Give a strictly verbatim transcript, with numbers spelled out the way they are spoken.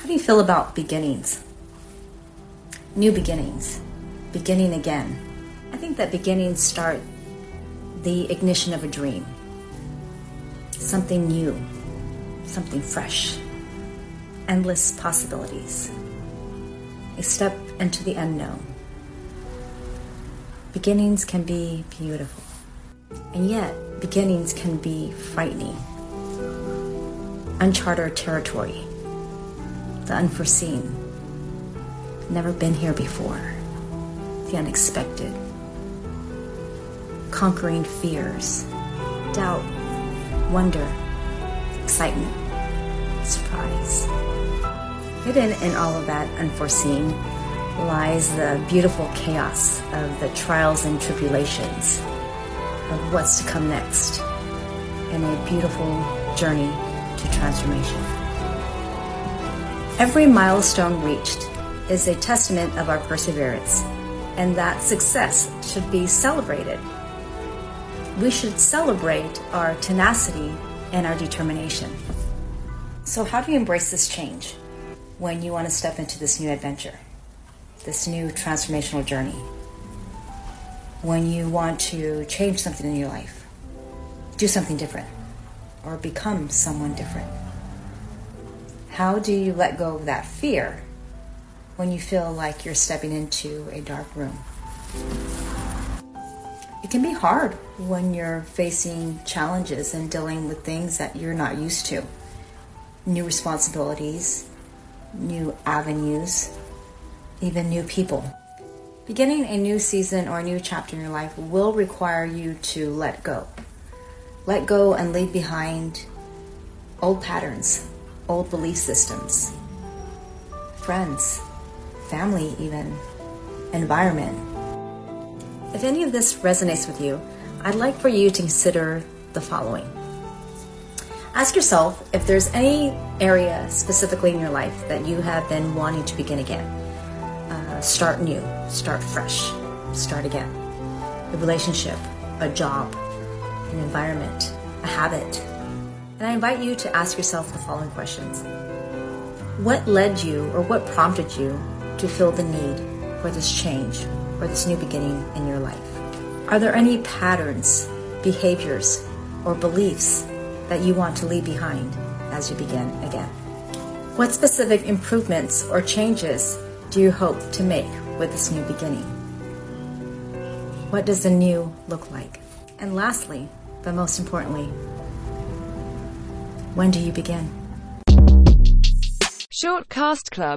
How do you feel about beginnings? New beginnings, beginning again. I think that beginnings start the ignition of a dream. Something new, something fresh, endless possibilities. A step into the unknown. Beginnings can be beautiful, and yet beginnings can be frightening. Uncharted territory, the unforeseen, never been here before, the unexpected, conquering fears, doubt, wonder, excitement, surprise. Hidden in all of that unforeseen lies the beautiful chaos of the trials and tribulations of what's to come next, and a beautiful journey to transformation. Every milestone reached is a testament of our perseverance, and that success should be celebrated. We should celebrate our tenacity and our determination. So how do you embrace this change when you want to step into this new adventure, this new transformational journey? When you want to change something in your life, do something different, or become someone different? How do you let go of that fear when you feel like you're stepping into a dark room? It can be hard when you're facing challenges and dealing with things that you're not used to. New responsibilities, new avenues, even new people. Beginning a new season or a new chapter in your life will require you to let go. Let go and leave behind old patterns, old belief systems, friends, family even, environment. If any of this resonates with you, I'd like for you to consider the following. Ask yourself if there's any area specifically in your life that you have been wanting to begin again. Uh, start new, start fresh, start again. A relationship, a job, an environment, a habit. And I invite you to ask yourself the following questions. What led you or what prompted you to feel the need for this change or this new beginning in your life? Are there any patterns, behaviors, or beliefs that you want to leave behind as you begin again? What specific improvements or changes do you hope to make with this new beginning? What does the new look like? And lastly, but most importantly, when do you begin? Short Cast Club.